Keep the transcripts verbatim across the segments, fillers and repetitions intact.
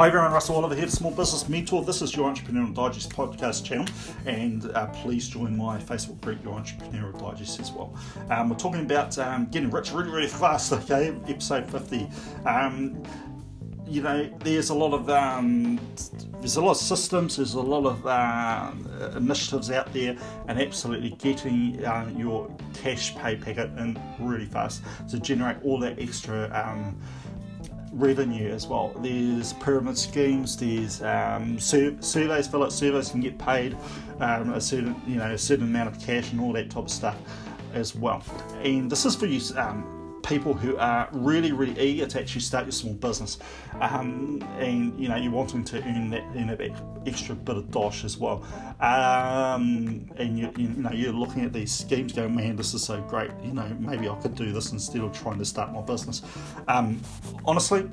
Hi everyone, Russell Oliver here, Small Business Mentor. This is Your Entrepreneurial Digest podcast channel, and uh, please join my Facebook group, Your Entrepreneurial Digest, as well. Um, we're talking about um, getting rich really, really fast, okay, episode fifty. Um, you know, there's a lot of, um, there's a lot of systems, there's a lot of uh, initiatives out there, and absolutely getting uh, your cash pay packet in really fast to generate all that extra um revenue as well. There's pyramid schemes, there's um, sur- surveys, fill out surveys can get paid um, a certain, you know, a certain amount of cash and all that type of stuff as well. And this is for you um, people who are really, really eager to actually start your small business, um, and you know you're wanting to earn that, earn that extra bit of dosh as well. Um, and you, you know you're looking at these schemes, going, man, this is so great. You know, maybe I could do this instead of trying to start my business. Um, honestly,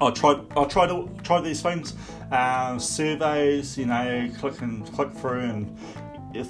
I tried. I tried to try these things, uh, surveys. You know, click and click through and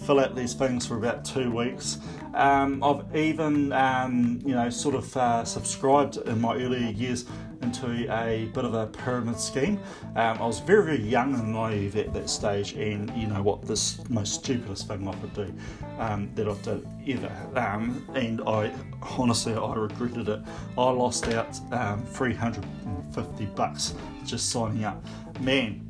fill out these things for about two weeks. Um, I've even, um, you know, sort of uh, subscribed in my earlier years into a bit of a pyramid scheme. Um, I was very, very young and naive at that stage, and you know what, this most stupidest thing I could do um, that I've done ever. Um, and I honestly, I regretted it. I lost out um, three hundred fifty bucks just signing up. Man,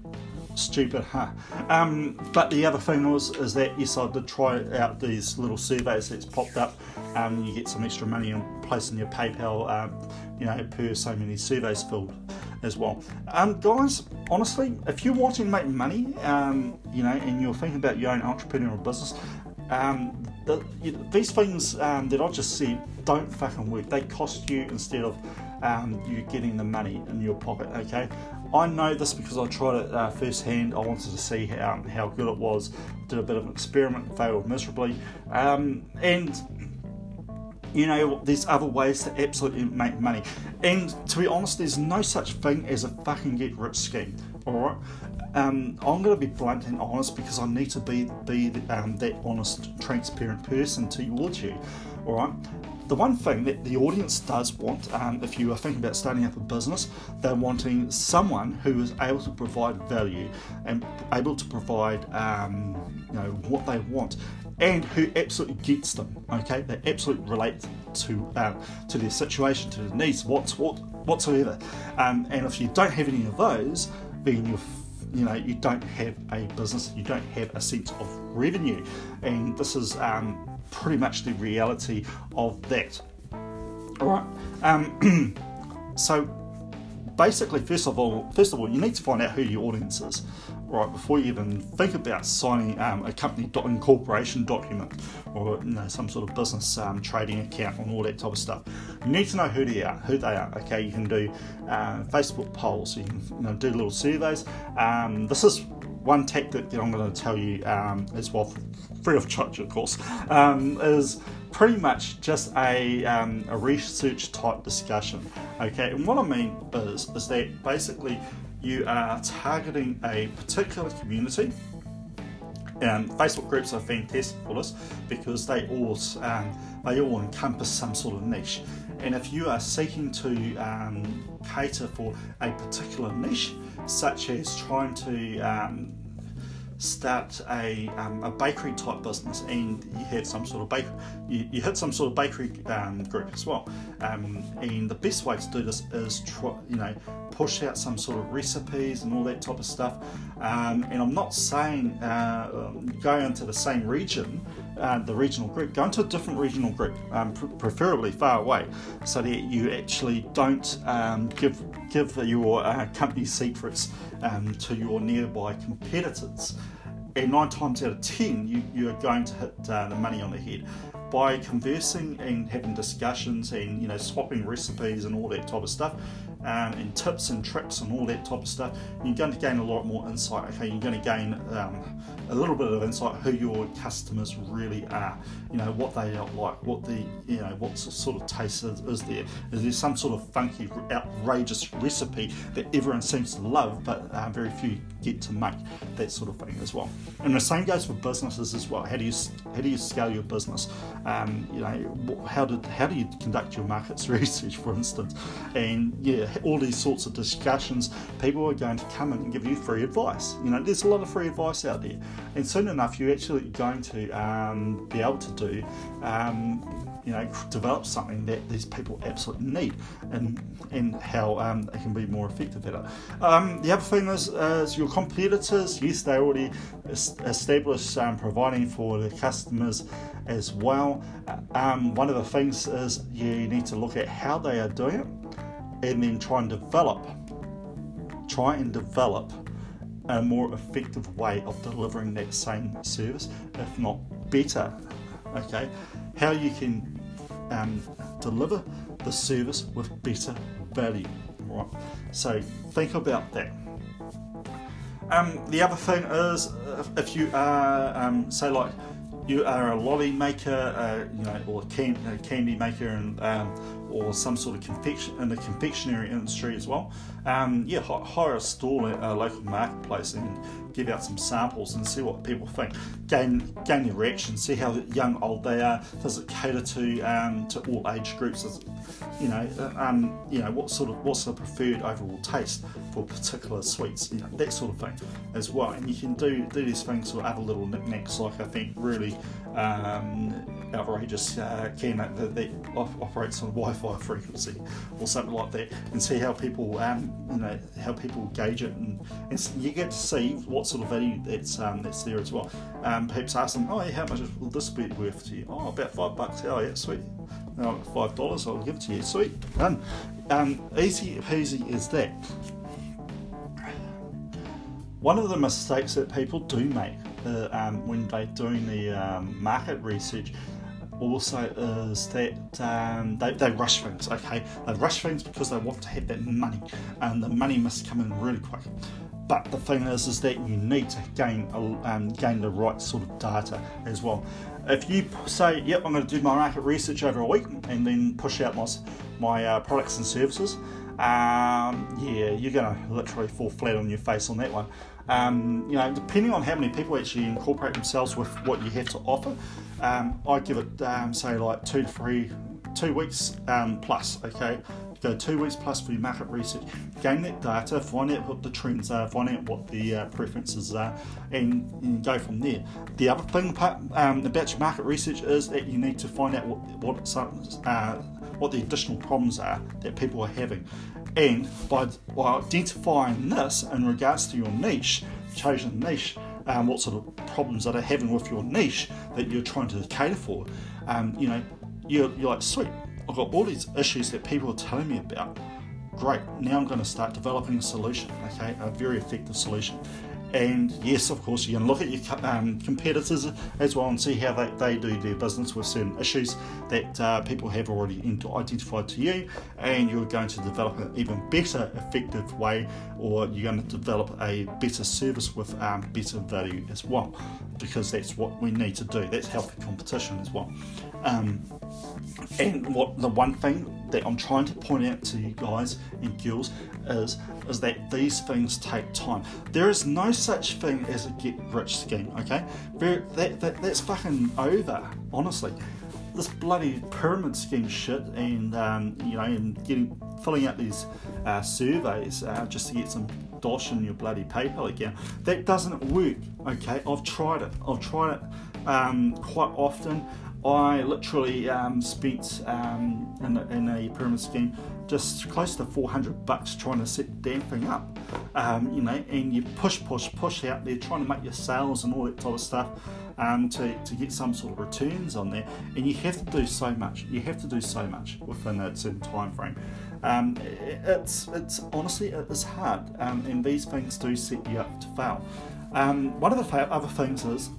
stupid, huh? Um, but the other thing was is that yes, I did try out these little surveys that's popped up. Um, you get some extra money on placing your PayPal, um, you know, per so many surveys filled as well. Um, guys, honestly, if you're wanting to make money, um, you know, and you're thinking about your own entrepreneurial business, um, the, you, these things um, that I just said don't fucking work. They cost you instead of um, you getting the money in your pocket. Okay. I know this because I tried it uh, firsthand. I wanted to see how, um, how good it was. Did a bit of an experiment, failed miserably. Um, and, you know, there's other ways to absolutely make money. And to be honest, there's no such thing as a fucking get rich scheme, all right? Um, I'm going to be blunt and honest because I need to be, be um, that honest, transparent person towards you, all right? The one thing that the audience does want, um, if you are thinking about starting up a business, they're wanting someone who is able to provide value and able to provide, um, you know, what they want, and who absolutely gets them. Okay, they absolutely relate to uh, to their situation, to their needs, what's what whatsoever. Um, and if you don't have any of those, then you're You know, you don't have a business, you don't have a sense of revenue, and this is um, pretty much the reality of that. All right. Um, so, basically, first of all, first of all, you need to find out who your audience is, right? Before you even think about signing um, a company incorporation document or you know, some sort of business um, trading account and all that type of stuff. You need to know who they are. Who they are. Okay, you can do uh, Facebook polls. You can you know, do little surveys. Um, this is one tactic that I'm going to tell you um, as well, free of charge, of course, um, is pretty much just a, um, a research type discussion. Okay, and what I mean is is that basically you are targeting a particular community. Um, Facebook groups are fantastic for this because they all um, they all encompass some sort of niche, and if you are seeking to um, cater for a particular niche, such as trying to um, start a um, a bakery type business, and you had some sort of bakery, you, you hit some sort of bakery um, group as well. Um, and the best way to do this is try, you know, push out some sort of recipes and all that type of stuff. Um, and I'm not saying uh, go into the same region, uh, the regional group. Go into a different regional group, um, pr- preferably far away, so that you actually don't um, give give your uh, company secrets um, to your nearby competitors. And nine times out of ten, you, you're going to hit uh, the money on the head. By conversing and having discussions and, you know, swapping recipes and all that type of stuff, um, and tips and tricks and all that type of stuff, you're going to gain a lot more insight. Okay, you're going to gain um, a little bit of insight who your customers really are, you know, what they like, what the, you know, what sort of taste is, is there. Is there some sort of funky, outrageous recipe that everyone seems to love, but uh, very few get to make, that sort of thing as well. And the same goes for businesses as well. How do you, how do you scale your business? um, you know, how did how do you conduct your markets research, for instance? And yeah, all these sorts of discussions, people are going to come in and give you free advice. You know, there's a lot of free advice out there, and soon enough, you're actually going to um, be able to do. Um, You know, develop something that these people absolutely need, and and how um, they can be more effective at it. Um, the other thing is, uh, is your competitors. Yes, they already established um, providing for the customers as well. Um, one of the things is you need to look at how they are doing it, and then try and develop, try and develop a more effective way of delivering that same service, if not better. Okay, how you can um, deliver the service with better value, right? So think about that. Um, the other thing is, if you are, um, say like you are a lolly maker, uh, you know, or a can- a candy maker, and um, or some sort of confection in the confectionery industry as well. Um, yeah, hire a stall at a local marketplace and give out some samples and see what people think. Gain gain their reaction. See how young, old they are. Does it cater to um, to all age groups? Does it, you know, um, you know, what sort of what's the preferred overall taste for particular sweets? You know, that sort of thing as well. And you can do do these things with other little knickknacks, like I think really um, outrageous uh, keynote that, that operates on Wi-Fi frequency or something like that, and see how people um, you know how people gauge it, and, and you get to see what sort of value that's um, that's there as well. Um, perhaps ask them, oh, yeah, how much will this be worth to you? Oh, about five bucks. Oh, yeah, sweet. No, five dollars. I'll give it to you. Sweet. Done. Um, easy peasy is that. One of the mistakes that people do make uh, um, when they're doing the um, market research also is that um, they, they rush things. Okay, they rush things because they want to have that money, and the money must come in really quick. But the thing is, is that you need to gain um, gain the right sort of data as well. If you say, yep, I'm going to do my market research over a week and then push out my my uh, products and services, um, yeah, you're going to literally fall flat on your face on that one. Um, you know, depending on how many people actually incorporate themselves with what you have to offer, um, I give it um, say like two, three, two weeks um, plus. Okay. Go two weeks plus for your market research, gain that data, find out what the trends are, find out what the uh, preferences are, and, and go from there. The other thing part, um, about your market research is that you need to find out what what some uh, what the additional problems are that people are having, and by, by identifying this in regards to your niche, chosen niche, um, what sort of problems are they having with your niche that you're trying to cater for, um, you know, you're, you're like, sweet. I've got all these issues that people are telling me about. Great, now I'm going to start developing a solution, okay, a very effective solution. And yes, of course, you can look at your um, competitors as well and see how they, they do their business with certain issues that uh, people have already identified to you, and you're going to develop an even better, effective way, or you're going to develop a better service with um, better value as well, because that's what we need to do. That's healthy competition as well. Um, and what the one thing that I'm trying to point out to you guys and girls is is that these things take time. There is no such thing as a get rich scheme, okay? That, that, that's fucking over, honestly. This bloody pyramid scheme shit, and um, you know, and getting filling out these uh, surveys uh, just to get some dosh in your bloody PayPal account, that doesn't work, okay? I've tried it. I've tried it um, quite often. I literally um, spent um, in, a, in a pyramid scheme just close to four hundred bucks trying to set the damn thing up, um, you know, and you push, push, push out there trying to make your sales and all that type of stuff um, to, to get some sort of returns on there, and you have to do so much, you have to do so much within a certain time frame. Um, it's, it's honestly, it is hard, um, and these things do set you up to fail. Um, one of the fa- other things is,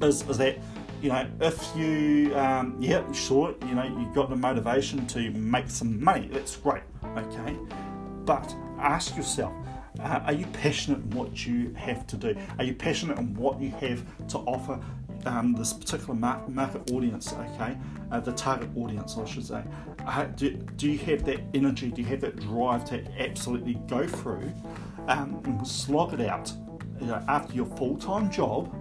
is, is that you know, if you, um, yeah, sure, you know, you've got the motivation to make some money, that's great, okay? But ask yourself, uh, are you passionate in what you have to do? Are you passionate in what you have to offer um, this particular mar- market audience, okay? Uh, the target audience, I should say. Uh, do, do you have that energy? Do you have that drive to absolutely go through um, and slog it out, you know, after your full-time job?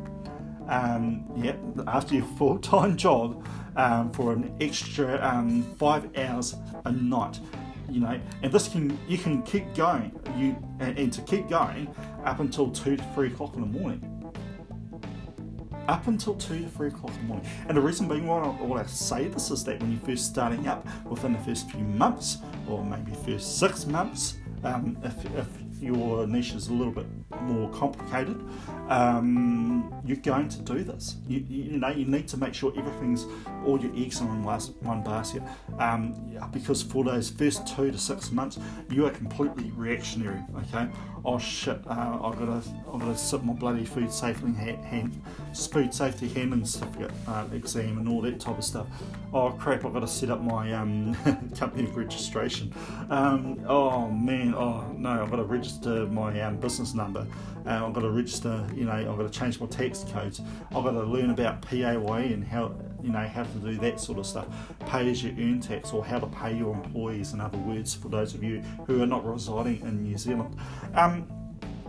um, yep, after your full-time job um, for an extra um, five hours a night. You know, and this can you can keep going. You and, and to keep going up until two to three o'clock in the morning. Up until two to three o'clock in the morning. And the reason being why I, why I say this is that when you're first starting up, within the first few months, or maybe first six months, um, if, if your niche is a little bit more complicated, um, you're going to do this. You, you know, you need to make sure everything's, all your eggs are in last, one basket, um, because for those first two to six months, you are completely reactionary, okay? Oh shit, uh, I've got to, I've got to sit my bloody food safety, hand, food safety handling certificate uh, exam and all that type of stuff. Oh crap, I've got to set up my um, company registration. Um, oh man, oh no, I've got to register my um, business number. Uh, I've got to register, you know, I've got to change my tax codes. I've got to learn about P A Y E and how, you know, how to do that sort of stuff. Pay as you earn tax, or how to pay your employees, in other words, for those of you who are not residing in New Zealand. Um,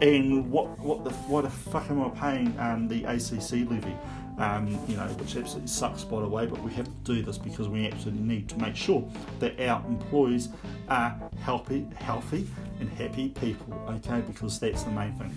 and what what the what the fuck am I paying um, the A C C levy? Um, you know, which absolutely sucks, by the way, but we have to do this because we absolutely need to make sure that our employees are healthy, healthy and happy people, okay? Because that's the main thing.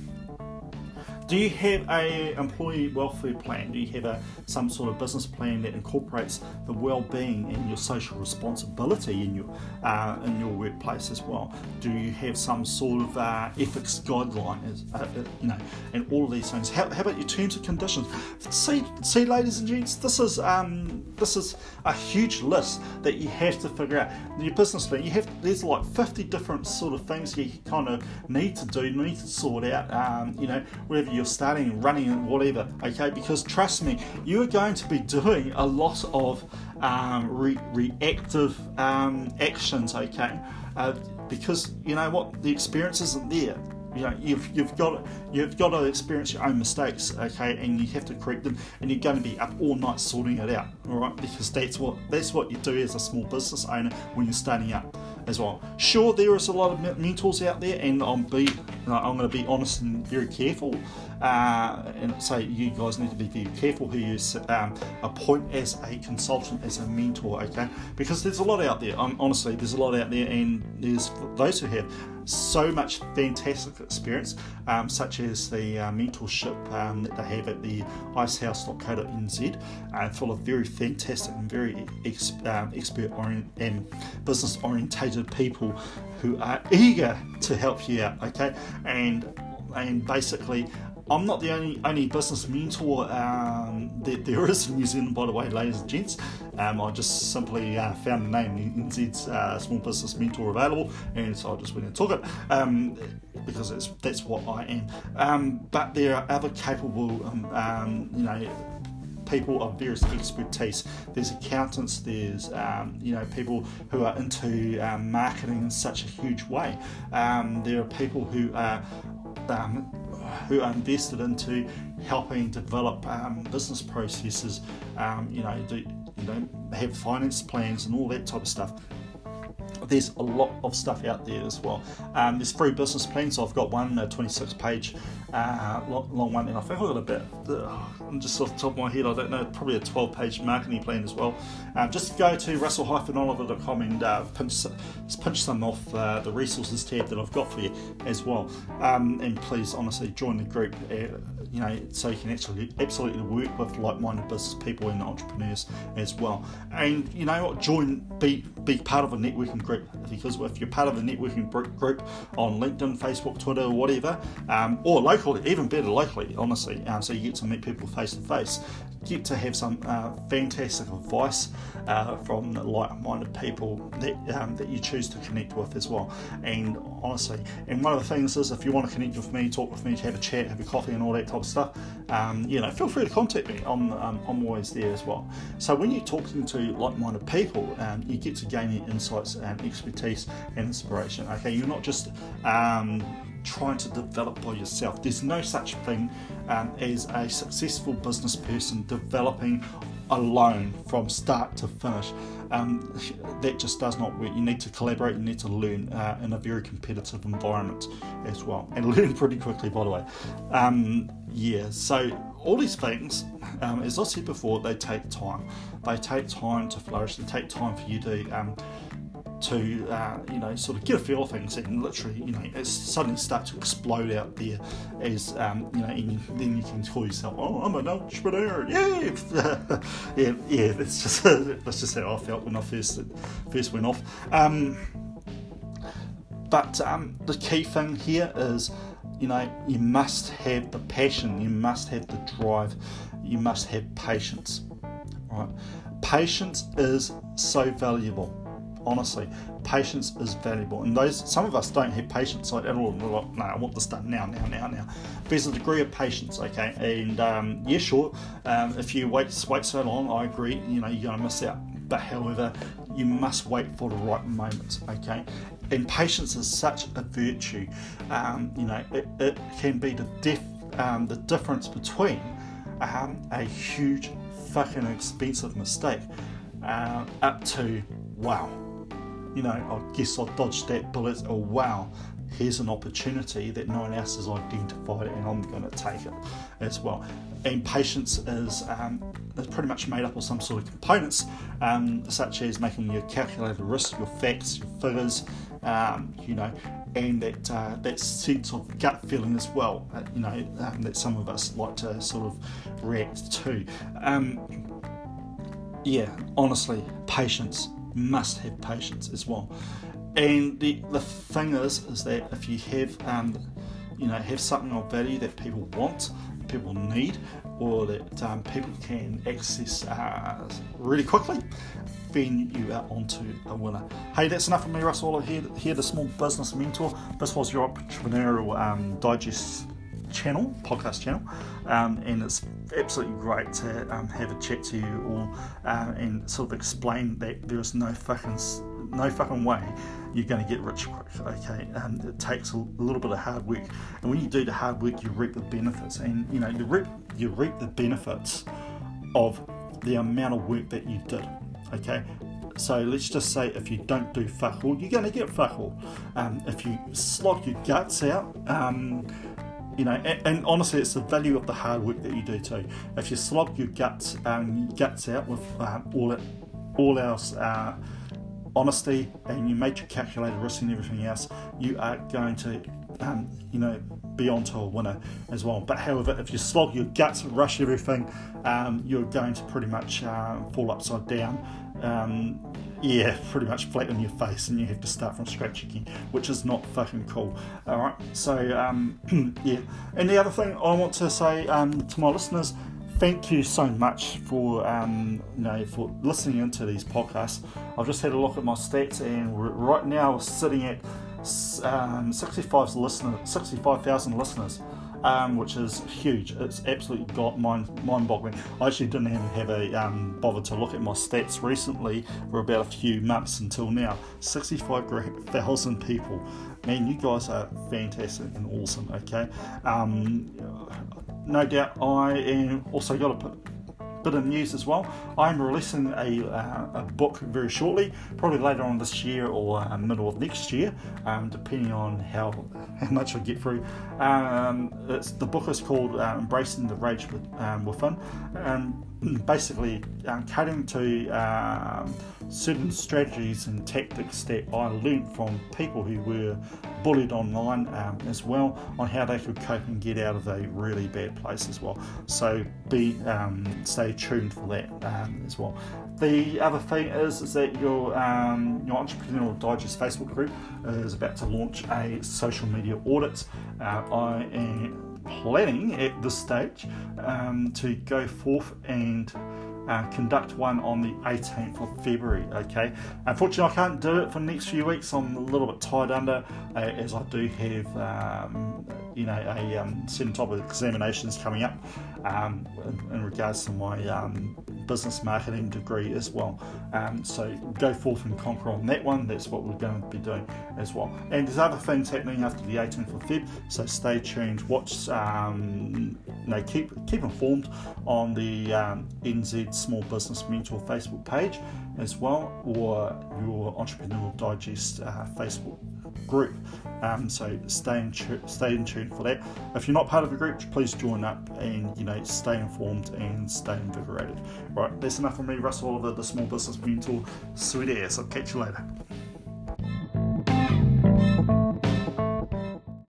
Do you have a employee welfare plan? Do you have a some sort of business plan that incorporates the well-being and your social responsibility in your uh, in your workplace as well? Do you have some sort of uh, ethics guideline, as, uh, you know, and all of these things? How, how about your terms and conditions? See, see, ladies and gents, this is um, this is a huge list that you have to figure out. Your business plan, you have there's like fifty different sort of things you kind of need to do, need to sort out. Um, you know, wherever you You're starting, running, whatever, okay? Because trust me, you are going to be doing a lot of um, re- reactive um, actions, okay? Uh, because you know what, the experience isn't there. You know, you've you've got you've got to experience your own mistakes, okay? And you have to correct them, and you're going to be up all night sorting it out, all right? Because that's what that's what you do as a small business owner when you're starting up as well. Sure, there is a lot of mentors out there, and I'll be I'm going to be honest and very careful. Uh, and so you guys need to be very careful who you um, appoint as a consultant, as a mentor, okay? Because there's a lot out there. Um, honestly, there's a lot out there, and there's those who have so much fantastic experience, um, such as the uh, mentorship um, that they have at the icehouse dot co dot n z, uh, full of very fantastic and very ex- um, expert orient- and business orientated people who are eager to help you out, okay? And and basically, I'm not the only only business mentor um, that there is in New Zealand, by the way, ladies and gents. Um, I just simply uh, found the name N Z's uh, Small Business Mentor available, and so I just went and took it um, because it's, that's what I am. Um, but there are other capable, um, um, you know, people of various expertise. There's accountants, there's um, you know, people who are into um, marketing in such a huge way. Um, there are people who are um, who are invested into helping develop um, business processes, um, you know, do, you know, have finance plans and all that type of stuff. There's a lot of stuff out there as well. Um, there's free business plans. So I've got one, a twenty-six page uh, long, long one, and I think I've got a bit, uh, just off the top of my head, I don't know, probably a twelve page marketing plan as well. Um, just go to russell dash oliver dot com and uh, pinch, pinch some off uh, the resources tab that I've got for you as well. Um, and please, honestly, join the group, uh, you know, so you can actually absolutely work with like-minded business people and entrepreneurs as well. And you know what, join, be, be part of a networking group. Because if you're part of a networking group on LinkedIn, Facebook, Twitter, or whatever, um, or locally, even better locally, honestly, um, so you get to meet people face to face, get to have some uh, fantastic advice uh, from like-minded people that um, that you choose to connect with as well. And honestly, and one of the things is, if you want to connect with me, talk with me, have a chat, have a coffee, and all that type of stuff, um, you know, feel free to contact me. I'm um, I'm always there as well. So when you're talking to like-minded people, um, you get to gain your insights and expertise and inspiration. Okay, you're not just um, trying to develop by yourself. There's no such thing um, as a successful business person developing alone from start to finish. Um, that just does not work. You need to collaborate, you need to learn uh, in a very competitive environment as well, and learn pretty quickly, by the way. Um, yeah, so all these things, um, as I said before, they take time. They take time to flourish. They take time for you to, um, to uh, you know, sort of get a feel of things, and literally, you know, it suddenly starts to explode out there. As um, you know, and then you can call yourself, oh, I'm an entrepreneur, yeah, yeah, yeah. That's just that's just how I felt when I first first went off. Um, but um, the key thing here is, you know, you must have the passion, you must have the drive, you must have patience. Right? Patience is so valuable. Honestly, patience is valuable. And those, some of us don't have patience like at all. We're like, no, I want this done now, now, now, now. There's a degree of patience, okay? And um, yeah, sure, um, if you wait, wait so long, I agree, you know, you're going to miss out. But however, you must wait for the right moment, okay? And patience is such a virtue. Um, you know, it, it can be the def, um, the difference between um, a huge fucking expensive mistake uh, up to, wow, you know, I guess I dodged that bullet, or wow, here's an opportunity that no one else has identified and I'm going to take it as well. And patience is um, pretty much made up of some sort of components, um, such as making your calculated risk, your facts, your figures, um, you know, and that uh, that sense of gut feeling as well, uh, you know, um, that some of us like to sort of react to. Um, yeah, honestly, patience. Must have patience as well. And the the thing is, is that if you have, um, you know, have something of value that people want, people need, or that um, people can access uh, really quickly, then you are onto a winner. Hey, that's enough from me, Russell Oliver here, here, the Small Business Mentor. This was your Entrepreneurial um, Digest channel, podcast channel, um, and it's absolutely great to um, have a chat to you all uh, and sort of explain that there is no fucking no fucking way you're going to get rich quick, okay? Um, it takes a little bit of hard work, and when you do the hard work, you reap the benefits, and you know, you reap, you reap the benefits of the amount of work that you did, okay? So let's just say if you don't do fuck all, you're going to get fuck all. Um, if you slog your guts out, um, you know, and, and honestly, it's the value of the hard work that you do too. If you slog your guts, um, your guts out with um, all it, all else, uh, honesty, and you make your calculated risk and everything else, you are going to, um, you know, be onto a winner as well. But however, if you slog your guts, rush everything, um, you're going to pretty much uh, fall upside down. Um, yeah, pretty much flat on your face, and you have to start from scratch again, which is not fucking cool. Alright, so um, yeah. And the other thing I want to say um, to my listeners, thank you so much for um, you know, for listening into these podcasts. I've just had a look at my stats, and we're right now sitting at um, sixty-five thousand listeners. Um, which is huge. It's absolutely got mind, mind-boggling. I actually didn't even have a um, bother to look at my stats recently for about a few months until now. sixty-five thousand people. Man, you guys are fantastic and awesome, okay? Um, no doubt I am also got a bit of news as well. I'm releasing a, uh, a book very shortly, probably later on this year or uh, middle of next year, um, depending on how, how much I get through. Um, it's, the book is called uh, Embracing the Rage Within, um, basically um, cutting to um, certain strategies and tactics that I learned from people who were bullied online um, as well, on how they could cope and get out of a really bad place as well. So be um, stay tuned for that um, as well. The other thing is, is that your um, your Entrepreneurial Digest Facebook group is about to launch a social media audit. Uh, I am planning at this stage um, to go forth and Uh, conduct one on the eighteenth of February, okay? Unfortunately, I can't do it for the next few weeks. I'm a little bit tied under, uh, as I do have, um, you know, a um, certain type of examinations coming up um, in, in regards to my um, business marketing degree as well. Um, so go forth and conquer on that one. That's what we're going to be doing as well. And there's other things happening after the eighteenth of Feb, so stay tuned. Watch, um, you know, keep, keep informed on the um, N Z Small Business Mentor Facebook page as well, or your Entrepreneurial Digest uh, Facebook group. Um, so stay in, tu- stay in tune gratitude for that. If you're not part of a group, please join up and, you know, stay informed and stay invigorated. Right, that's enough for me, Russell Oliver, the Small Business Mentor. Sweet ass, I'll catch you later.